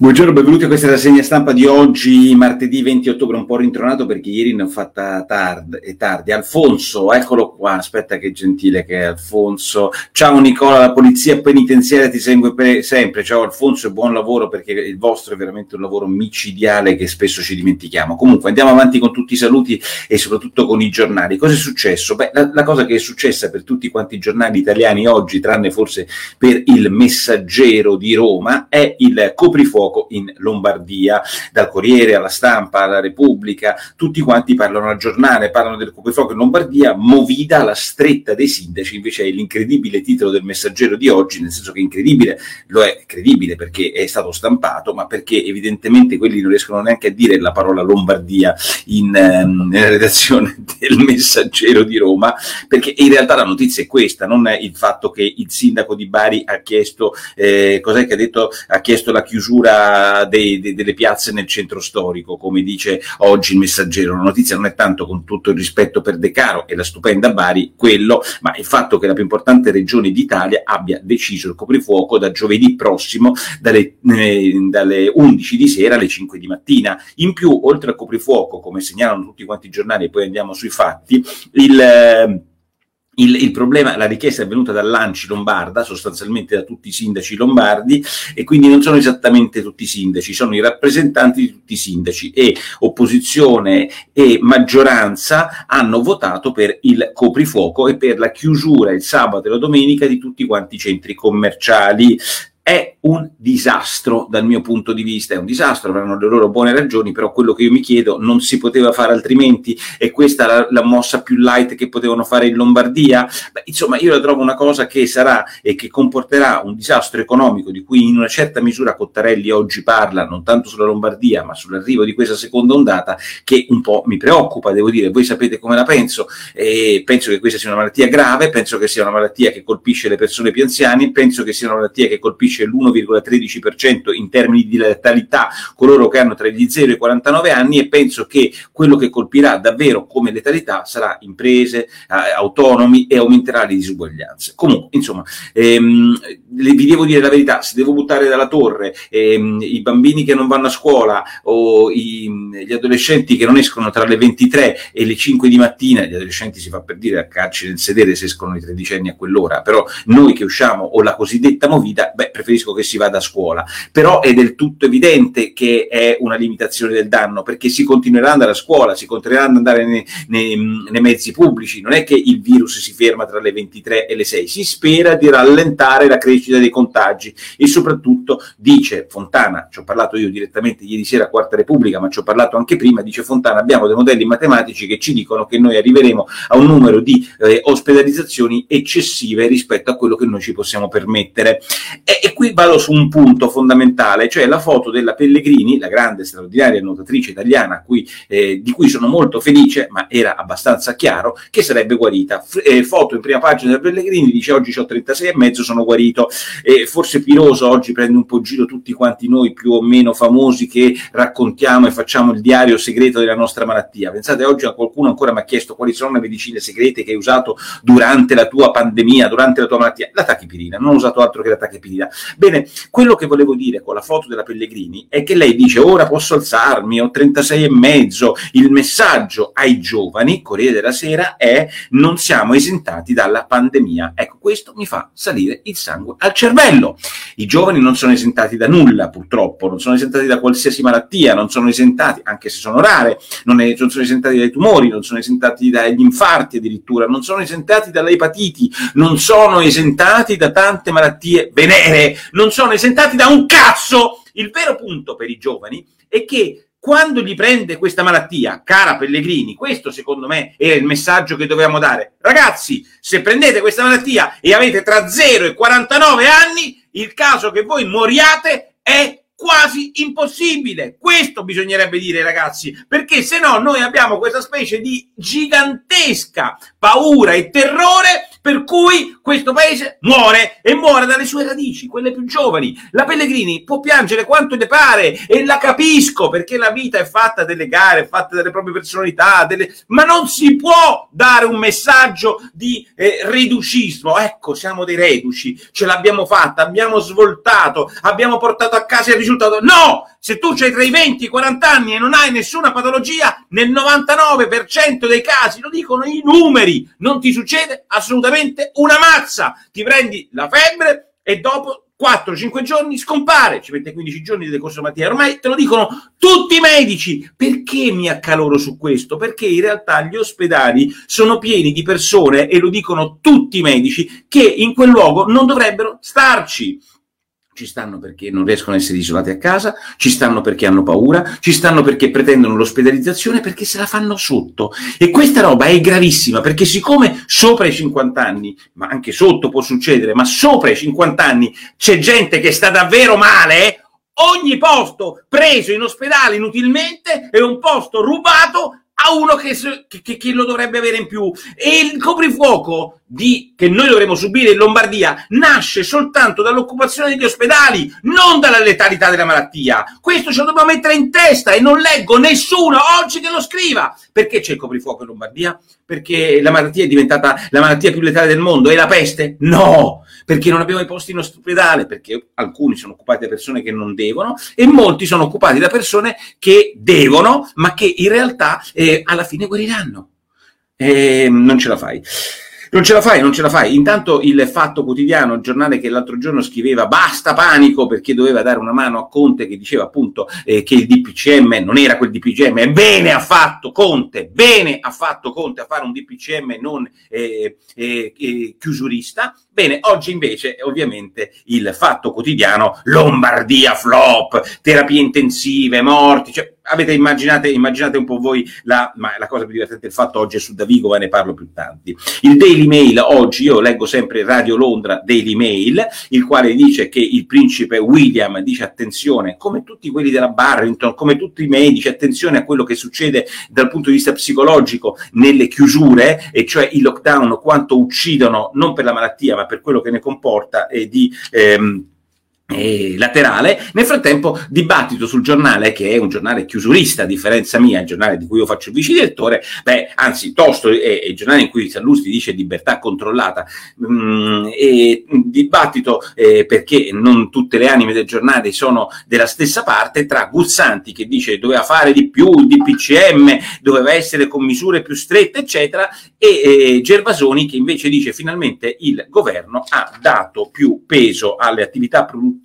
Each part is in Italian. Buongiorno, benvenuti a questa rassegna stampa di oggi, martedì 20 ottobre, un po' rintronato perché ieri ne ho fatta tardi. Alfonso, eccolo qua, aspetta che gentile che è Alfonso. Ciao Nicola, la polizia penitenziaria ti segue sempre. Ciao Alfonso e buon lavoro, perché il vostro è veramente un lavoro micidiale che spesso ci dimentichiamo. Comunque andiamo avanti con tutti i saluti e soprattutto con i giornali. Cosa è successo? Beh, la cosa che è successa per tutti quanti i giornali italiani oggi, tranne forse per il Messaggero di Roma, è il coprifuoco in Lombardia. Dal Corriere alla Stampa alla Repubblica, tutti quanti parlano al giornale, parlano del coprifuoco in Lombardia. Movida la stretta dei sindaci invece è l'incredibile titolo del Messaggero di oggi, nel senso che incredibile lo è, credibile perché è stato stampato, ma perché evidentemente quelli non riescono neanche a dire la parola Lombardia nella redazione del Messaggero di Roma, perché in realtà la notizia è questa, non è il fatto che il sindaco di Bari ha chiesto cos'è che ha detto, ha chiesto la chiusura delle piazze nel centro storico, come dice oggi il Messaggero. La notizia non è tanto, con tutto il rispetto per De Caro e la stupenda Bari, quello, ma il fatto che la più importante regione d'Italia abbia deciso il coprifuoco da giovedì prossimo dalle 11 di sera alle 5 di mattina. In più, oltre al coprifuoco, come segnalano tutti quanti i giornali, e poi andiamo sui fatti, il problema, la richiesta è venuta dall'Anci Lombarda, sostanzialmente da tutti i sindaci lombardi, e quindi non sono esattamente tutti i sindaci, sono i rappresentanti di tutti i sindaci, e opposizione e maggioranza hanno votato per il coprifuoco e per la chiusura il sabato e la domenica di tutti quanti i centri commerciali. È un disastro, dal mio punto di vista è un disastro, avranno le loro buone ragioni, però quello che io mi chiedo, non si poteva fare altrimenti? E questa la mossa più light che potevano fare in Lombardia? Beh, insomma, io la trovo una cosa che sarà e che comporterà un disastro economico di cui in una certa misura Cottarelli oggi parla, non tanto sulla Lombardia ma sull'arrivo di questa seconda ondata, che un po' mi preoccupa, devo dire. Voi sapete come la penso, e penso che questa sia una malattia grave, penso che sia una malattia che colpisce le persone più anziane, penso che sia una malattia che colpisce l'1,13% in termini di letalità coloro che hanno tra gli 0 e i 49 anni, e penso che quello che colpirà davvero come letalità sarà imprese, autonomi, e aumenterà le disuguaglianze. Comunque, insomma, vi devo dire la verità, se devo buttare dalla torre i bambini che non vanno a scuola o gli adolescenti che non escono tra le 23 e le 5 di mattina, gli adolescenti si fa per dire a calci nel sedere se escono i tredicenni a quell'ora, però noi che usciamo, o la cosiddetta movida, beh, preferisco che si vada a scuola. Però è del tutto evidente che è una limitazione del danno, perché si continuerà ad andare a scuola, si continuerà ad andare nei mezzi pubblici, non è che il virus si ferma tra le 23 e le 6, si spera di rallentare la crescita dei contagi, e soprattutto, dice Fontana, ci ho parlato io direttamente ieri sera a Quarta Repubblica, ma ci ho parlato anche prima, dice Fontana, abbiamo dei modelli matematici che ci dicono che noi arriveremo a un numero di ospedalizzazioni eccessive rispetto a quello che noi ci possiamo permettere. E qui vado su un punto fondamentale, cioè la foto della Pellegrini, la grande straordinaria nuotatrice italiana di cui sono molto felice, ma era abbastanza chiaro che sarebbe guarita. Foto in prima pagina della Pellegrini, dice oggi ho 36,5, sono guarito. Forse Piroso oggi prende un po' in giro tutti quanti noi più o meno famosi che raccontiamo e facciamo il diario segreto della nostra malattia. Pensate, oggi a qualcuno ancora mi ha chiesto quali sono le medicine segrete che hai usato durante la tua pandemia, durante la tua malattia. La tachipirina, non ho usato altro che la tachipirina. Bene, quello che volevo dire con la foto della Pellegrini è che lei dice ora posso alzarmi, ho 36,5. Il messaggio ai giovani, Corriere della Sera, è non siamo esentati dalla pandemia. Ecco, questo mi fa salire il sangue al cervello. I giovani non sono esentati da nulla, purtroppo, non sono esentati da qualsiasi malattia, non sono esentati, anche se sono rare, non sono esentati dai tumori, non sono esentati dagli infarti addirittura, non sono esentati dalle epatiti, non sono esentati da tante malattie venere, non sono esentati da un cazzo. Il vero punto per i giovani è che quando gli prende questa malattia, cara Pellegrini, questo secondo me era il messaggio che dovevamo dare. Ragazzi, se prendete questa malattia e avete tra 0 e 49 anni, il caso che voi moriate è quasi impossibile. Questo bisognerebbe dire, ragazzi, perché se no noi abbiamo questa specie di gigantesca paura e terrore per cui questo paese muore, e muore dalle sue radici, quelle più giovani. La Pellegrini può piangere quanto le pare, e la capisco, perché la vita è fatta delle gare, è fatta delle proprie personalità, ma non si può dare un messaggio di reducismo. Ecco, siamo dei reduci, ce l'abbiamo fatta, abbiamo svoltato, abbiamo portato a casa il risultato. No! Se tu c'hai tra i 20 e i 40 anni e non hai nessuna patologia, nel 99% dei casi, lo dicono i numeri, non ti succede assolutamente una mazza. Ti prendi la febbre e dopo 4-5 giorni scompare, ci mette 15 giorni di decorso malattia, ormai te lo dicono tutti i medici. Perché mi accaloro su questo? Perché in realtà gli ospedali sono pieni di persone, e lo dicono tutti i medici, che in quel luogo non dovrebbero starci. Ci stanno perché non riescono a essere isolati a casa, ci stanno perché hanno paura, ci stanno perché pretendono l'ospedalizzazione, perché se la fanno sotto. E questa roba è gravissima, perché siccome sopra i 50 anni, ma anche sotto può succedere, ma sopra i 50 anni c'è gente che sta davvero male, ogni posto preso in ospedale inutilmente è un posto rubato a uno che lo dovrebbe avere in più. E il coprifuoco che noi dovremo subire in Lombardia nasce soltanto dall'occupazione degli ospedali, non dalla letalità della malattia. Questo ce lo dobbiamo mettere in testa, e non leggo nessuno oggi che lo scriva. Perché c'è il coprifuoco in Lombardia? Perché la malattia è diventata la malattia più letale del mondo? È la peste? No! Perché non abbiamo i posti in ospedale, perché alcuni sono occupati da persone che non devono e molti sono occupati da persone che devono, ma che in realtà alla fine guariranno. Non ce la fai. Non ce la fai, non ce la fai. Intanto il Fatto Quotidiano, il giornale che l'altro giorno scriveva basta panico perché doveva dare una mano a Conte, che diceva appunto che il DPCM non era quel DPCM, e bene ha fatto Conte a fare un DPCM non chiusurista. Bene, oggi invece ovviamente il Fatto Quotidiano, Lombardia flop, terapie intensive, morti, cioè avete immaginate un po' voi la cosa più divertente. Il fatto oggi è su Davigo, ma ne parlo più tardi. Il Daily Mail oggi, io leggo sempre Radio Londra Daily Mail, il quale dice che il principe William dice attenzione, come tutti quelli della Barrington, come tutti i medici, attenzione a quello che succede dal punto di vista psicologico nelle chiusure, e cioè i lockdown, quanto uccidono, non per la malattia ma per quello che ne comporta laterale. Nel frattempo dibattito sul giornale, che è un giornale chiusurista a differenza mia, il giornale di cui io faccio il vice direttore, anzi tosto, è il giornale in cui Sallusti dice libertà controllata, e dibattito perché non tutte le anime del giornale sono della stessa parte, tra Guzzanti che dice doveva fare di più, il DPCM doveva essere con misure più strette eccetera, e Gervasoni che invece dice finalmente il governo ha dato più peso alle attività produttive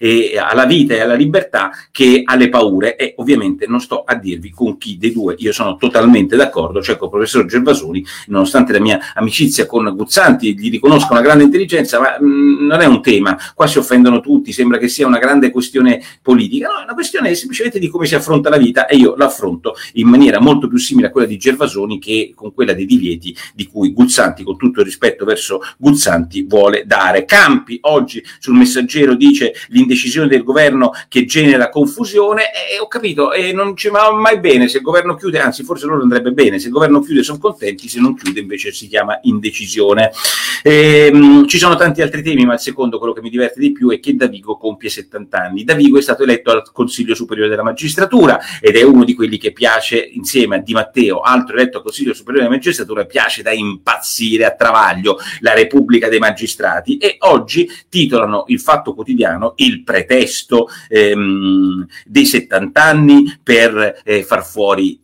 e alla vita e alla libertà che alle paure. E ovviamente non sto a dirvi con chi dei due io sono totalmente d'accordo, cioè con il professor Gervasoni, nonostante la mia amicizia con Guzzanti, gli riconosco una grande intelligenza, ma non è un tema, qua si offendono tutti, sembra che sia una grande questione politica. No, è una questione semplicemente di come si affronta la vita, e io l'affronto in maniera molto più simile a quella di Gervasoni che con quella dei divieti di cui Guzzanti, con tutto il rispetto verso Guzzanti, vuole dare. Campi oggi sul Messaggero dice l'indecisione del governo che genera confusione, e ho capito, non ci va mai bene. Se il governo chiude, anzi forse loro andrebbe bene, se il governo chiude sono contenti, se non chiude invece si chiama indecisione. Ci sono tanti altri temi, ma il secondo, quello che mi diverte di più, è che Davigo compie 70 anni. Davigo è stato eletto al Consiglio Superiore della Magistratura ed è uno di quelli che piace, insieme a Di Matteo, altro eletto al Consiglio Superiore della Magistratura, piace da impazzire a Travaglio, la Repubblica dei Magistrati. E oggi titolano il Fatto Quotidiano il pretesto dei 70 anni per far fuori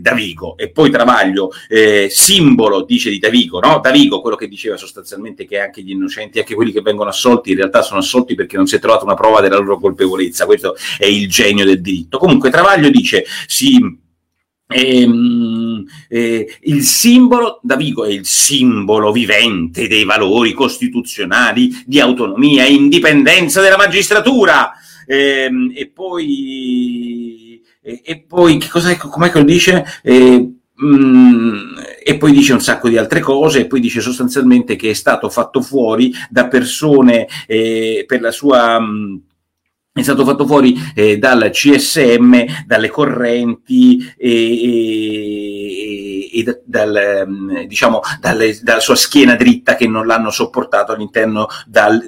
Davigo, e poi Travaglio simbolo, dice, di Davigo, no? Davigo, quello che diceva sostanzialmente che anche gli innocenti, anche quelli che vengono assolti in realtà sono assolti perché non si è trovata una prova della loro colpevolezza. Questo è il genio del diritto. Comunque Travaglio dice sì, il simbolo, Davigo è il simbolo vivente dei valori costituzionali di autonomia e indipendenza della magistratura. E poi che cos'è, com'è che lo dice? E poi dice un sacco di altre cose, e poi dice sostanzialmente che è stato fatto fuori da persone per la sua... è stato fatto fuori dal CSM, dalle correnti e dalla sua schiena dritta, che non l'hanno sopportato all'interno del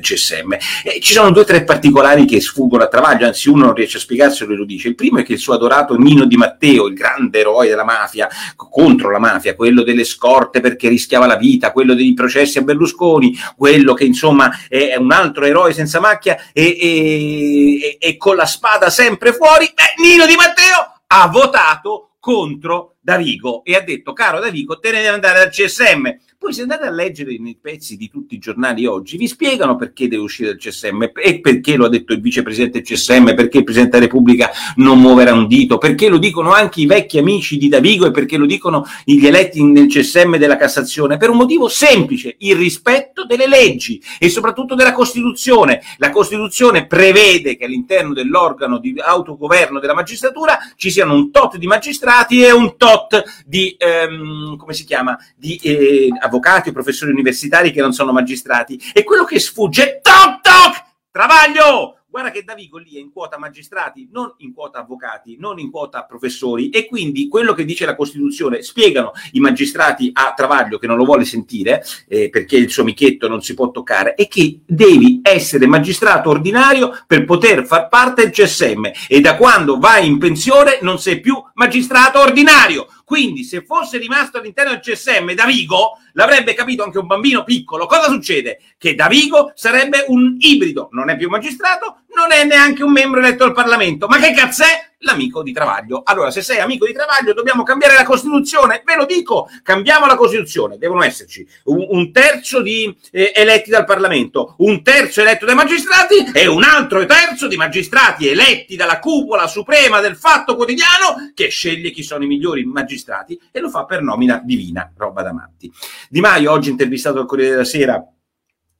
CSM. Ci sono due o tre particolari che sfuggono a Travaglio, anzi uno non riesce a spiegarselo e lo dice. Il primo è che il suo adorato Nino Di Matteo, il grande eroe della mafia, contro la mafia, quello delle scorte perché rischiava la vita, quello dei processi a Berlusconi, quello che insomma è un altro eroe senza macchia e con la spada sempre fuori, Nino Di Matteo ha votato contro Davigo e ha detto: caro Davigo, te ne devi andare dal CSM. Poi, se andate a leggere nei pezzi di tutti i giornali oggi, vi spiegano perché deve uscire dal CSM e perché lo ha detto il vicepresidente del CSM, perché il Presidente della Repubblica non muoverà un dito, perché lo dicono anche i vecchi amici di Davigo e perché lo dicono gli eletti nel CSM della Cassazione, per un motivo semplice: il rispetto delle leggi e soprattutto della Costituzione. La Costituzione prevede che all'interno dell'organo di autogoverno della magistratura ci siano un tot di magistrati e un tot di avvocati o professori universitari che non sono magistrati, e quello che sfugge, toc toc, Travaglio! Guarda che Davigo lì è in quota magistrati, non in quota avvocati, non in quota professori, e quindi quello che dice la Costituzione spiegano i magistrati a Travaglio, che non lo vuole sentire perché il suo amichetto non si può toccare, è che devi essere magistrato ordinario per poter far parte del CSM, e da quando vai in pensione non sei più magistrato ordinario. Quindi se fosse rimasto all'interno del CSM Davigo, l'avrebbe capito anche un bambino piccolo. Cosa succede? Che Davigo sarebbe un ibrido, non è più magistrato, non è neanche un membro eletto al Parlamento. Ma che cazzo è? L'amico di Travaglio. Allora, se sei amico di Travaglio, dobbiamo cambiare la Costituzione, ve lo dico, cambiamo la Costituzione. Devono esserci un terzo di eletti dal Parlamento, un terzo eletto dai magistrati e un altro terzo di magistrati eletti dalla cupola suprema del Fatto Quotidiano, che sceglie chi sono i migliori magistrati e lo fa per nomina divina, roba da matti. Di Maio, oggi intervistato al Corriere della Sera,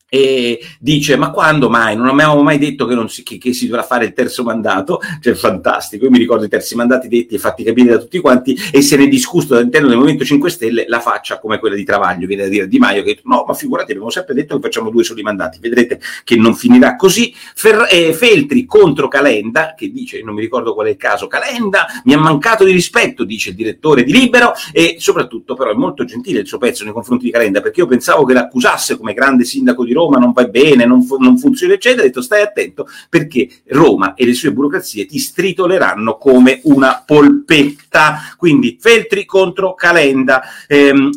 e dice: ma quando mai? Non avevamo mai detto che, che si dovrà fare il terzo mandato. Cioè, fantastico, io mi ricordo i terzi mandati detti e fatti capire da tutti quanti, e se ne discusso all'interno del Movimento 5 Stelle la faccia come quella di Travaglio, viene a dire Di Maio, che no, ma figurati, abbiamo sempre detto che facciamo due soli mandati, vedrete che non finirà così. Feltri contro Calenda, che dice, non mi ricordo qual è il caso, Calenda mi ha mancato di rispetto, dice il direttore di Libero, e soprattutto però è molto gentile il suo pezzo nei confronti di Calenda, perché io pensavo che l'accusasse come grande sindaco di Roma, non vai bene, non funziona eccetera, ha detto stai attento perché Roma e le sue burocrazie ti stritoleranno come una polpetta. Quindi Feltri contro Calenda.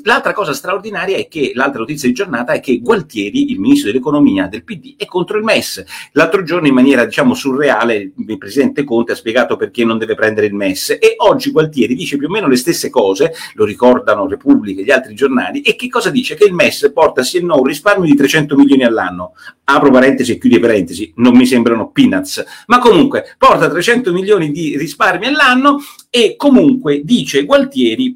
L'altra cosa straordinaria è che, l'altra notizia di giornata è che Gualtieri, il ministro dell'economia del PD, è contro il MES. L'altro giorno, in maniera diciamo surreale, il presidente Conte ha spiegato perché non deve prendere il MES, e oggi Gualtieri dice più o meno le stesse cose, lo ricordano Repubblica e gli altri giornali. E che cosa dice? Che il MES porta sì e no un risparmio di 300 milioni all'anno, apro parentesi e chiudo parentesi, non mi sembrano peanuts, ma comunque porta 300 milioni di risparmi all'anno, e comunque dice Gualtieri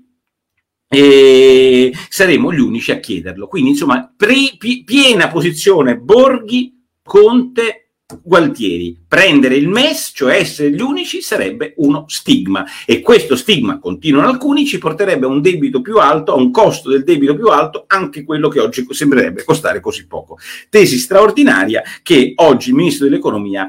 saremo gli unici a chiederlo. Quindi insomma piena posizione Borghi, Conte, Gualtieri: prendere il MES, cioè essere gli unici, sarebbe uno stigma, e questo stigma, continuano alcuni, ci porterebbe a un debito più alto, a un costo del debito più alto, anche quello che oggi sembrerebbe costare così poco. Tesi straordinaria che oggi il ministro dell'economia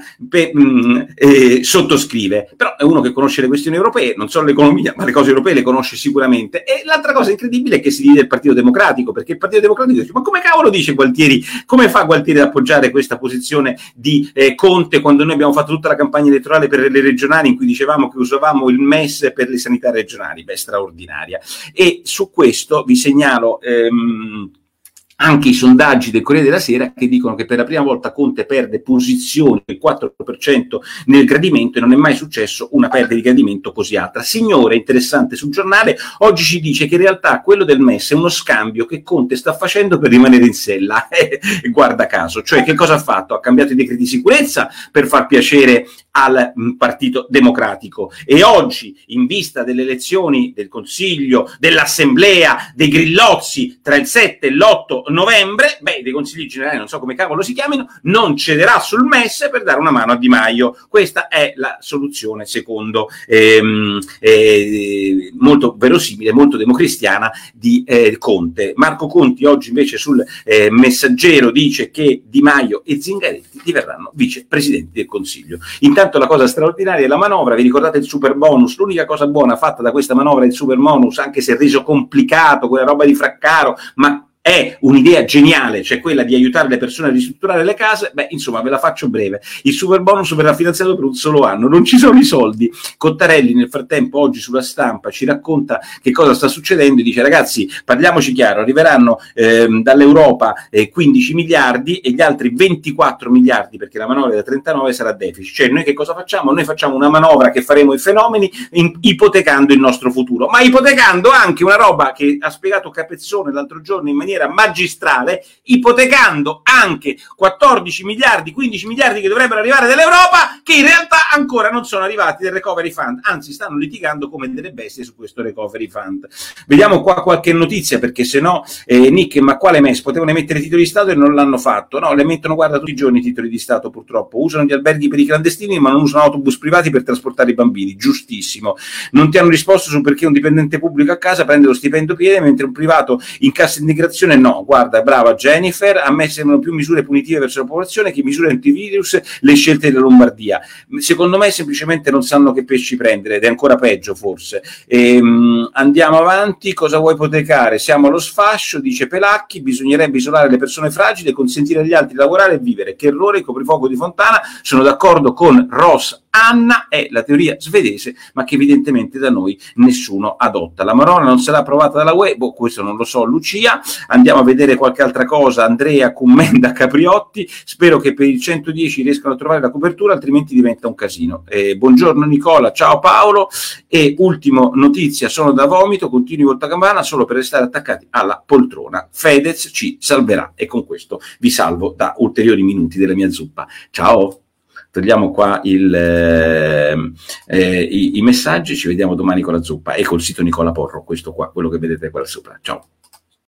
sottoscrive, però è uno che conosce le questioni europee, non solo l'economia, ma le cose europee le conosce sicuramente. E l'altra cosa incredibile è che si divide il Partito Democratico, perché il Partito Democratico dice: ma come cavolo dice Gualtieri, come fa Gualtieri ad appoggiare questa posizione di Conte, quando noi abbiamo fatto tutta la campagna elettorale per le regionali in cui dicevamo che usavamo il MES per le sanità regionali? Beh, straordinaria. E su questo vi segnalo anche i sondaggi del Corriere della Sera, che dicono che per la prima volta Conte perde posizioni del 4% nel gradimento, e non è mai successo una perdita di gradimento così alta. Signore interessante sul giornale oggi ci dice che in realtà quello del MES è uno scambio che Conte sta facendo per rimanere in sella, guarda caso. Cioè, che cosa ha fatto? Ha cambiato i decreti di sicurezza per far piacere al Partito Democratico, e oggi, in vista delle elezioni del Consiglio, dell'Assemblea, dei grillozzi tra il 7 e l'8 novembre, beh, dei consigli generali, non so come cavolo si chiamino, non cederà sul MES per dare una mano a Di Maio. Questa è la soluzione, secondo, molto verosimile, molto democristiana, di Conte. Marco Conti oggi invece sul Messaggero dice che Di Maio e Zingaretti diverranno vicepresidenti del Consiglio. Intanto la cosa straordinaria è la manovra, vi ricordate il super bonus? L'unica cosa buona fatta da questa manovra è il super bonus, anche se reso complicato, quella roba di Fraccaro, ma è un'idea geniale, cioè quella di aiutare le persone a ristrutturare le case. Beh, insomma, ve la faccio breve. Il superbonus verrà finanziato per un solo anno, non ci sono i soldi. Cottarelli nel frattempo oggi sulla Stampa ci racconta che cosa sta succedendo e dice: ragazzi, parliamoci chiaro, arriveranno dall'Europa 15 miliardi e gli altri 24 miliardi, perché la manovra da 39 sarà deficit. Cioè noi che cosa facciamo? Noi facciamo una manovra che faremo i fenomeni ipotecando il nostro futuro, ma ipotecando anche una roba che ha spiegato Capezzone l'altro giorno in maniera magistrale, ipotecando anche 14 miliardi, 15 miliardi che dovrebbero arrivare dall'Europa, che in realtà ancora non sono arrivati del Recovery Fund, anzi stanno litigando come delle bestie su questo Recovery Fund. Vediamo qua qualche notizia, perché se no, Nick, ma quale MES? Potevano emettere titoli di Stato e non l'hanno fatto. No, le emettono, guarda, tutti i giorni i titoli di Stato, purtroppo. Usano gli alberghi per i clandestini, ma non usano autobus privati per trasportare i bambini. Giustissimo. Non ti hanno risposto su perché un dipendente pubblico a casa prende lo stipendio pieno mentre un privato incassa integrazione. No, guarda, brava Jennifer, a me sembrano più misure punitive verso la popolazione che misure antivirus le scelte della Lombardia. Secondo me semplicemente non sanno che pesci prendere, ed è ancora peggio forse. Andiamo avanti, cosa vuoi ipotecare? Siamo allo sfascio, dice Pelacchi, bisognerebbe isolare le persone fragili e consentire agli altri di lavorare e vivere. Che errore, il coprifuoco di Fontana, sono d'accordo con Ross. Anna è la teoria svedese, ma che evidentemente da noi nessuno adotta. La manovra non sarà approvata dalla UE, boh, questo non lo so, Lucia. Andiamo a vedere qualche altra cosa. Andrea commenda Capriotti, spero che per il 110 riescano a trovare la copertura, altrimenti diventa un casino. Buongiorno Nicola, ciao Paolo. E ultima notizia, sono da vomito, continui volta campana solo per restare attaccati alla poltrona. Fedez ci salverà, e con questo vi salvo da ulteriori minuti della mia zuppa. Ciao! Togliamo qua i messaggi, ci vediamo domani con la zuppa e col sito Nicola Porro, questo qua, quello che vedete qua sopra. Ciao!